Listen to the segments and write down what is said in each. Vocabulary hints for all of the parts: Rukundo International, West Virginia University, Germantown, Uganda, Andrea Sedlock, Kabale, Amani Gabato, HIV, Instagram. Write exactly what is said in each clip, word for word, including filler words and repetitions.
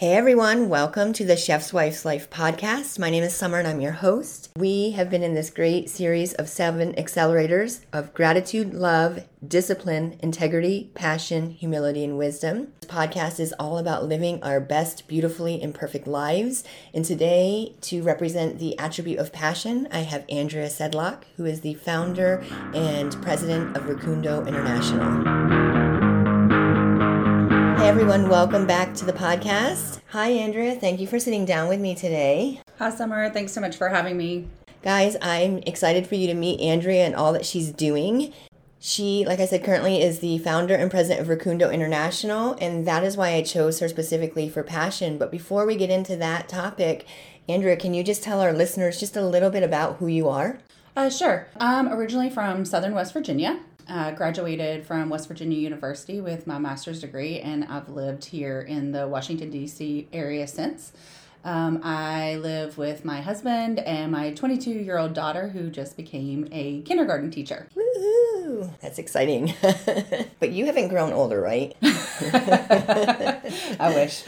Hey everyone, welcome to the Chef's Wife's Life podcast. My name is Summer and I'm your host. We have been in this great series of seven accelerators of gratitude, love, discipline, integrity, passion, humility, and wisdom. This podcast is all about living our best, beautifully imperfect lives. And today, to represent the attribute of passion, I have Andrea Sedlock, who is the founder and president of Rukundo International. Hey everyone, welcome back to the podcast. Hi Andrea, thank you for sitting down with me today. Hi Summer, thanks so much for having me. Guys, I'm excited for you to meet Andrea and all that she's doing. She, like I said, currently is the founder and president of Rukundo International, and that is why I chose her specifically for passion. But before we get into that topic, Andrea, can you just tell our listeners just a little bit about who you are? Uh, sure. I'm originally from Southern West Virginia. Uh, graduated from West Virginia University with my master's degree, and I've lived here in the Washington, D C area since. Um, I live with my husband and my twenty-two-year-old daughter who just became a kindergarten teacher. Woohoo! That's exciting. But you haven't grown older, right? I wish.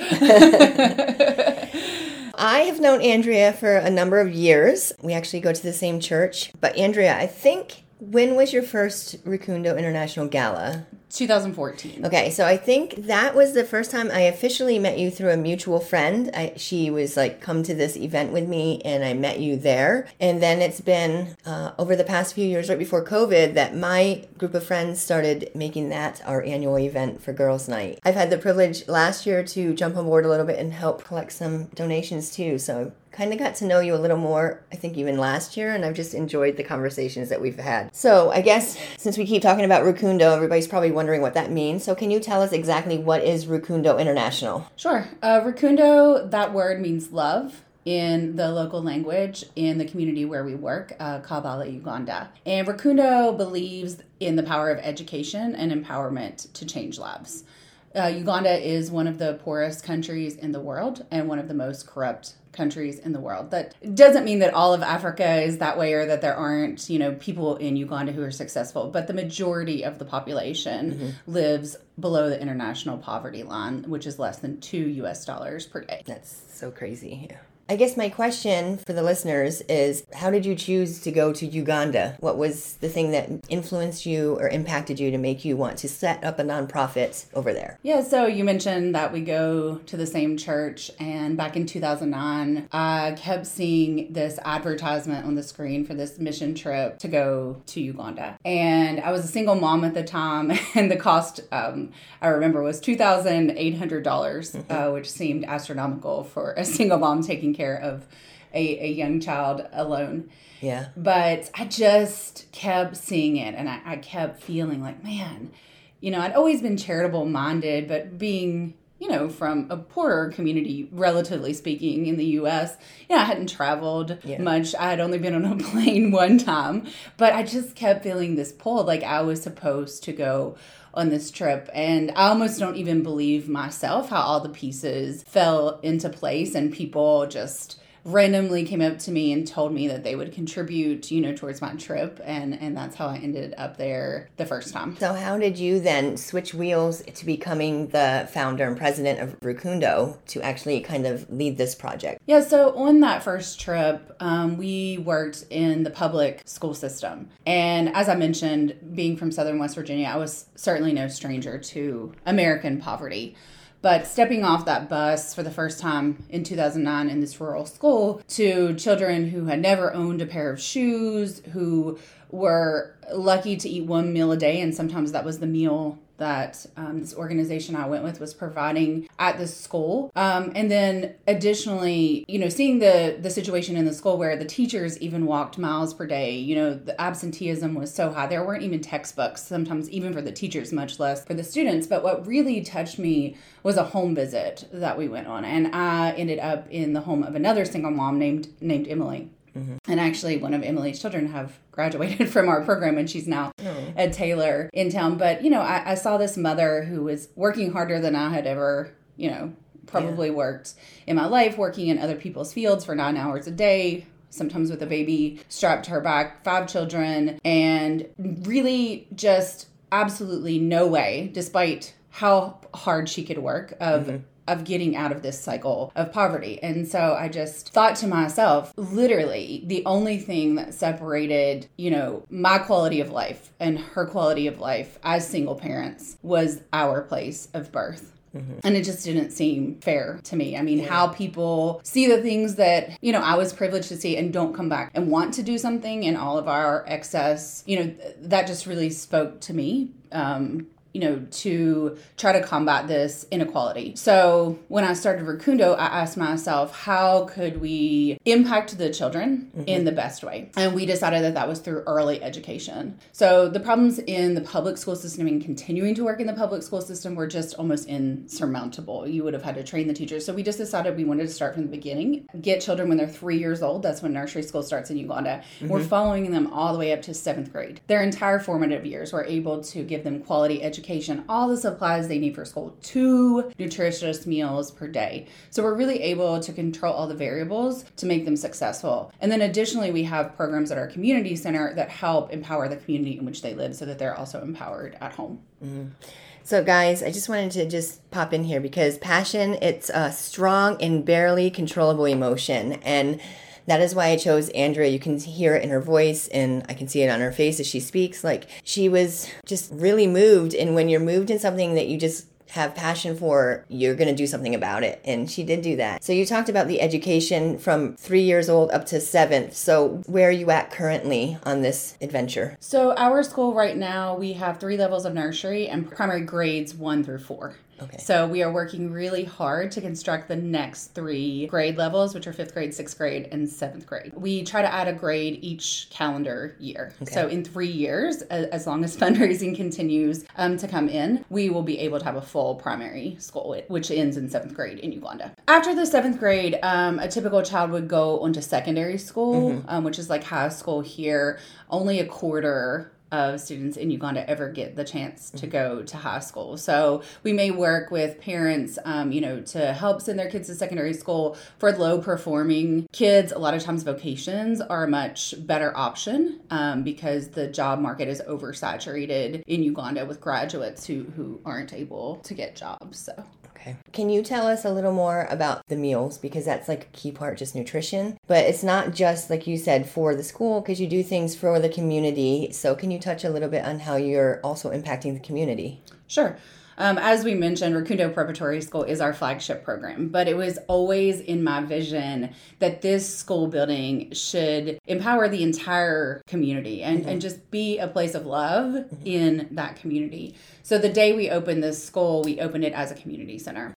I have known Andrea for a number of years. We actually go to the same church. But Andrea, I think... when was your first Rukundo International Gala? twenty fourteen. Okay, so I think that was the first time I officially met you through a mutual friend. I, she was like, come to this event with me, and I met you there. And then it's been uh, over the past few years, right before COVID, that my group of friends started making that our annual event for Girls' Night. I've had the privilege last year to jump on board a little bit and help collect some donations too, so kind of got to know you a little more, I think even last year, and I've just enjoyed the conversations that we've had. So I guess since we keep talking about Rukundo, everybody's probably wondering what that means. So can you tell us exactly what is Rukundo International? Sure. Uh, Rukundo, that word means love in the local language in the community where we work, uh, Kabale, Uganda. And Rukundo believes in the power of education and empowerment to change lives. Uh, Uganda is one of the poorest countries in the world and one of the most corrupt countries in the world. That doesn't mean that all of Africa is that way or that there aren't, you know, people in Uganda who are successful, but the majority of the population mm-hmm. lives below the international poverty line, which is less than two U S dollars per day. That's so crazy. Yeah. I guess my question for the listeners is, how did you choose to go to Uganda? What was the thing that influenced you or impacted you to make you want to set up a nonprofit over there? Yeah, so you mentioned that we go to the same church, and back in two thousand nine, I kept seeing this advertisement on the screen for this mission trip to go to Uganda. And I was a single mom at the time, and the cost, um, I remember, was two thousand eight hundred dollars, mm-hmm. uh, which seemed astronomical for a single mom taking care of a, a young child alone. Yeah. But I just kept seeing it, and I, I kept feeling like, man, you know, I'd always been charitable minded, but being, you know, from a poorer community, relatively speaking, in the U S, you know, I hadn't traveled yeah. much. I had only been on a plane one time, but I just kept feeling this pull, like I was supposed to go on this trip. And I almost don't even believe myself how all the pieces fell into place, and people just randomly came up to me and told me that they would contribute, you know, towards my trip. And, and that's how I ended up there the first time. So how did you then switch wheels to becoming the founder and president of Rukundo to actually kind of lead this project? Yeah, so on that first trip, um, we worked in the public school system. And as I mentioned, being from Southern West Virginia, I was certainly no stranger to American poverty. But stepping off that bus for the first time in two thousand nine in this rural school to children who had never owned a pair of shoes, who were lucky to eat one meal a day, and sometimes that was the meal that um, this organization I went with was providing at the school. Um, and then additionally, you know, seeing the, the situation in the school where the teachers even walked miles per day, you know, the absenteeism was so high. There weren't even textbooks, sometimes even for the teachers, much less for the students. But what really touched me was a home visit that we went on. And I ended up in the home of another single mom named named Emily. Mm-hmm. And actually, one of Emily's children have graduated from our program, and she's now oh. at Taylor in town. But, you know, I, I saw this mother who was working harder than I had ever, you know, probably yeah. worked in my life, working in other people's fields for nine hours a day, sometimes with a baby strapped to her back, five children, and really just absolutely no way, despite how hard she could work, of mm-hmm. of getting out of this cycle of poverty. And so I just thought to myself, literally the only thing that separated, you know, my quality of life and her quality of life as single parents was our place of birth. Mm-hmm. And it just didn't seem fair to me. I mean, yeah. how people see the things that, you know, I was privileged to see and don't come back and want to do something in all of our excess, you know, th- that just really spoke to me, um, you know, to try to combat this inequality. So when I started Rukundo, I asked myself, how could we impact the children mm-hmm. in the best way? And we decided that that was through early education. So the problems in the public school system and continuing to work in the public school system were just almost insurmountable. You would have had to train the teachers. So we just decided we wanted to start from the beginning, get children when they're three years old. That's when nursery school starts in Uganda. Mm-hmm. We're following them all the way up to seventh grade. Their entire formative years, we're able to give them quality education. Education, all the supplies they need for school, two nutritious meals per day. So we're really able to control all the variables to make them successful. And then additionally, we have programs at our community center that help empower the community in which they live so that they're also empowered at home. Mm-hmm. So guys, I just wanted to just pop in here because passion, it's a strong and barely controllable emotion. And that is why I chose Andrea. You can hear it in her voice, and I can see it on her face as she speaks. Like, she was just really moved, and when you're moved in something that you just have passion for, you're going to do something about it. And she did do that. So you talked about the education from three years old up to seventh. So where are you at currently on this adventure? So our school right now, we have three levels of nursery and primary grades one through four. Okay. So we are working really hard to construct the next three grade levels, which are fifth grade, sixth grade, and seventh grade. We try to add a grade each calendar year. Okay. So in three years, as long as fundraising continues um, to come in, we will be able to have a full primary school, which ends in seventh grade in Uganda. After the seventh grade, um, a typical child would go onto secondary school, mm-hmm. um, which is like high school here. Only a quarter of students in Uganda ever get the chance to go to high school. So we may work with parents, um, you know, to help send their kids to secondary school. For low performing kids, a lot of times vocations are a much better option um, because the job market is oversaturated in Uganda with graduates who, who aren't able to get jobs. So. Okay. Can you tell us a little more about the meals? Because that's like a key part, just nutrition. But it's not just, like you said, for the school, because you do things for the community. So can you touch a little bit on how you're also impacting the community? Sure. Um, as we mentioned, Rukundo Preparatory School is our flagship program, but it was always in my vision that this school building should empower the entire community and, mm-hmm. and just be a place of love mm-hmm. in that community. So the day we opened this school, we opened it as a community center.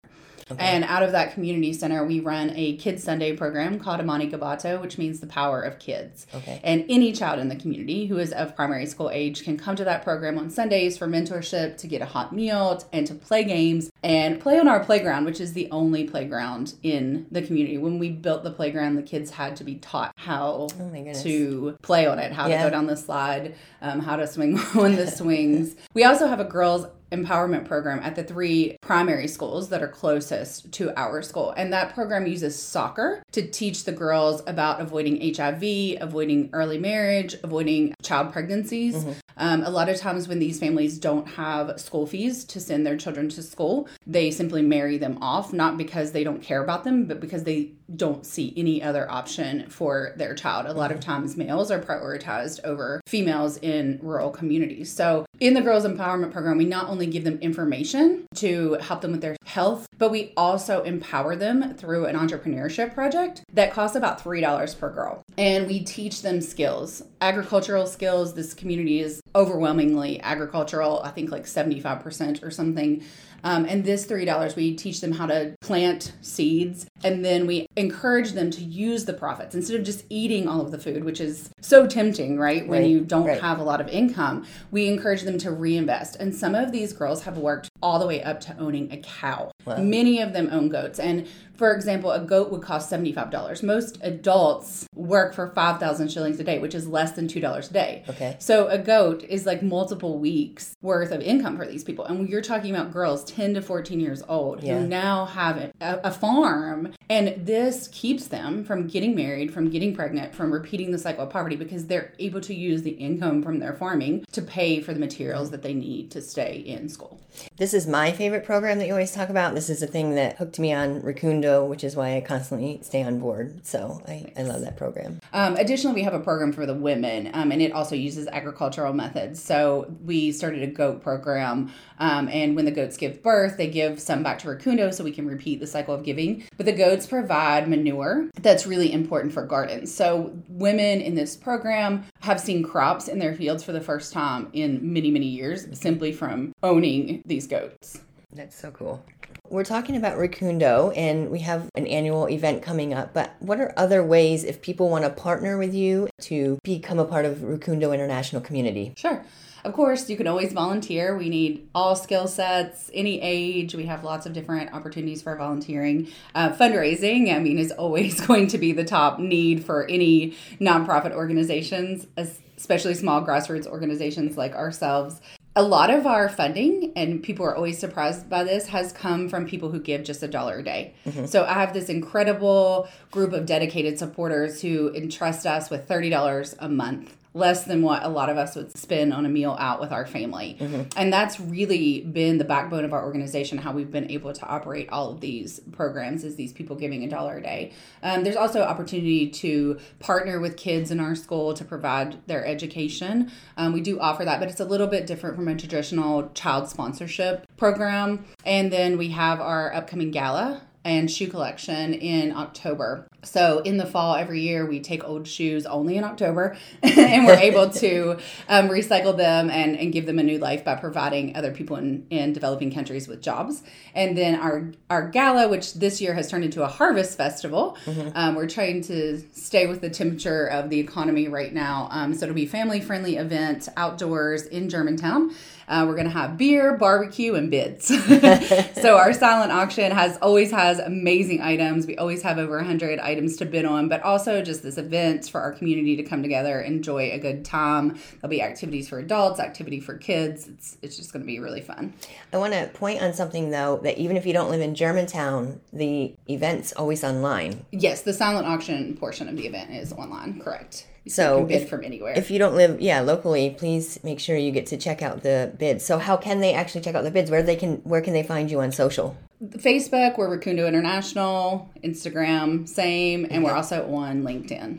Okay. And out of that community center, we run a Kids Sunday program called Amani Gabato, which means the power of kids. Okay. And any child in the community who is of primary school age can come to that program on Sundays for mentorship, to get a hot meal, and to play games and play on our playground, which is the only playground in the community. When we built the playground, the kids had to be taught how oh to play on it, how yeah. to go down the slide, um, how to swing on the swings. We also have a girls' empowerment program at the three primary schools that are closest to our school. And that program uses soccer to teach the girls about avoiding H I V, avoiding early marriage, avoiding child pregnancies. Mm-hmm. Um, a lot of times when these families don't have school fees to send their children to school, they simply marry them off, not because they don't care about them, but because they don't see any other option for their child. A lot of times males are prioritized over females in rural communities. So in the Girls Empowerment Program, we not only give them information to help them with their health, but we also empower them through an entrepreneurship project that costs about three dollars per girl. And we teach them skills, agricultural skills. This community is overwhelmingly agricultural, I think like seventy-five percent or something. Um, and this three dollars, we teach them how to plant seeds, and then we encourage them to use the profits instead of just eating all of the food, which is so tempting, right? When right. you don't right. have a lot of income, we encourage them to reinvest. And some of these girls have worked all the way up to owning a cow. Wow. Many of them own goats. And for example, a goat would cost seventy-five dollars. Most adults work for five thousand shillings a day, which is less than two dollars a day. Okay. So a goat is like multiple weeks worth of income for these people. And you're talking about girls ten to fourteen years old yeah. who now have a, a farm. And this keeps them from getting married, from getting pregnant, from repeating the cycle of poverty, because they're able to use the income from their farming to pay for the materials that they need to stay in school. This is my favorite program that you always talk about. This is the thing that hooked me on Rukundo, which is why I constantly stay on board. So I, I love that program. Um, additionally, we have a program for the women, um, and it also uses agricultural methods. So we started a goat program, um, and when the goats give birth, they give some back to Rukundo so we can repeat the cycle of giving. But the goats provide manure that's really important for gardens. So women in this program have seen crops in their fields for the first time in many, many years simply from owning these goats. That's so cool. We're talking about Rukundo, and we have an annual event coming up, but what are other ways if people want to partner with you to become a part of Rukundo International community? Sure. Of course, you can always volunteer. We need all skill sets, any age. We have lots of different opportunities for volunteering. Uh, fundraising, I mean, is always going to be the top need for any nonprofit organizations, especially small grassroots organizations like ourselves. A lot of our funding, and people are always surprised by this, has come from people who give just a dollar a day. Mm-hmm. So I have this incredible group of dedicated supporters who entrust us with thirty dollars a month, less than what a lot of us would spend on a meal out with our family. Mm-hmm. And that's really been the backbone of our organization, how we've been able to operate all of these programs, is these people giving a dollar a day. Um, there's also opportunity to partner with kids in our school to provide their education. Um, we do offer that, but it's a little bit different from a traditional child sponsorship program. And then we have our upcoming gala and shoe collection in October. So in the fall every year, we take old shoes only in October, and we're able to um, recycle them and, and give them a new life by providing other people in, in developing countries with jobs. And then our, our gala, which this year has turned into a harvest festival. Mm-hmm. Um, we're trying to stay with the temperature of the economy right now. Um, so it'll be a family-friendly event outdoors in Germantown. Uh, we're going to have beer, barbecue, and bids. So our silent auction has always has amazing items. We always have over one hundred items. items to bid on, but also just this event for our community to come together, enjoy a good time. There'll be activities for adults, activity for kids. It's it's just going to be really fun. I want to point on something, though, that even if you don't live in Germantown, the event's always online. Yes, the silent auction portion of the event is online, correct. So you can bid if, from anywhere. If you don't live, yeah, locally, please make sure you get to check out the bids. So how can they actually check out the bids? Where they can, where can they find you on social? Facebook, we're Rukundo International, Instagram, same, and we're also on LinkedIn.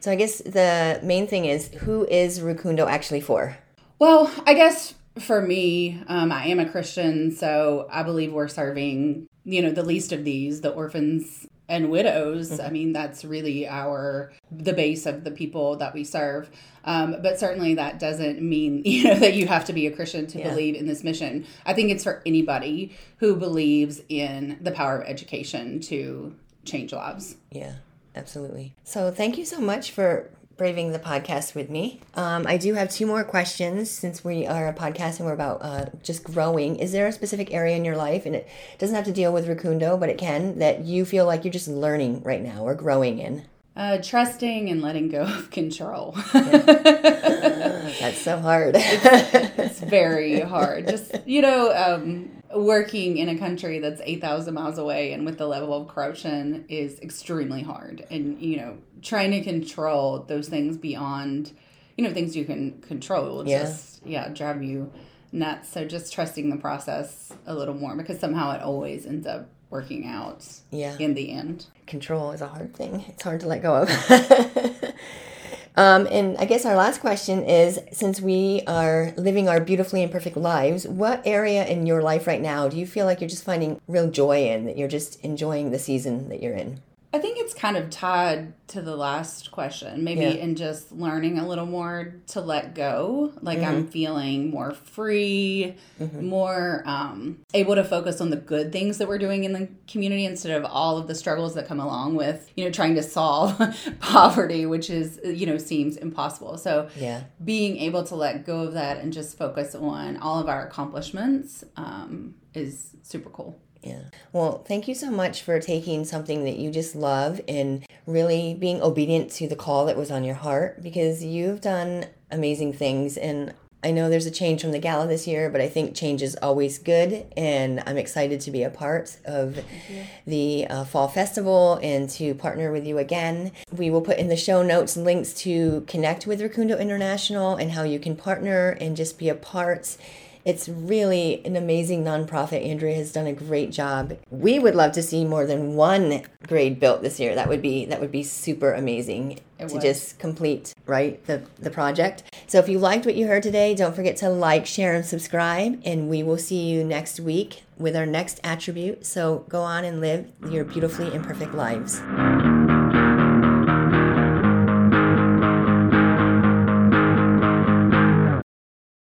So I guess the main thing is, who is Rukundo actually for? Well, I guess for me, um, I am a Christian, so I believe we're serving, you know, the least of these, the orphans and widows. Mm-hmm. I mean, that's really our, the base of the people that we serve. Um, but certainly that doesn't mean, you know, that you have to be a Christian to yeah. believe in this mission. I think it's for anybody who believes in the power of education to change lives. Yeah, absolutely. So thank you so much for braving the podcast with me. Um, I do have two more questions, since we are a podcast and we're about uh, just growing. Is there a specific area in your life, and it doesn't have to deal with Rukundo, but it can, that you feel like you're just learning right now or growing in? Uh, trusting and letting go of control. Yeah. That's so hard. It's, it's very hard. Just, you know, um, working in a country that's eight thousand miles away and with the level of corruption is extremely hard. And, you know, trying to control those things beyond, you know, things you can control will yeah. just, yeah, drive you nuts. So just trusting the process a little more, because somehow it always ends up working out yeah. in the end. Control is a hard thing. It's hard to let go of. um, and I guess our last question is, since we are living our beautifully imperfect lives, what area in your life right now do you feel like you're just finding real joy in, that you're just enjoying the season that you're in? I think it's kind of tied to the last question, maybe yeah. in just learning a little more to let go. Like mm-hmm. I'm feeling more free, mm-hmm. more um, able to focus on the good things that we're doing in the community instead of all of the struggles that come along with, you know, trying to solve poverty, which is, you know, seems impossible. So yeah. being able to let go of that and just focus on all of our accomplishments um, is super cool. Yeah. Well, thank you so much for taking something that you just love and really being obedient to the call that was on your heart, because you've done amazing things. And I know there's a change from the gala this year, but I think change is always good, and I'm excited to be a part of the uh, Fall Festival and to partner with you again. We will put in the show notes links to connect with Rukundo International and how you can partner and just be a part. It's really an amazing nonprofit. Andrea has done a great job. We would love to see more than one grade built this year. That would be that would be super amazing it to was. just complete right the, the project. So if you liked what you heard today, don't forget to like, share, and subscribe. And we will see you next week with our next attribute. So go on and live your beautifully imperfect lives.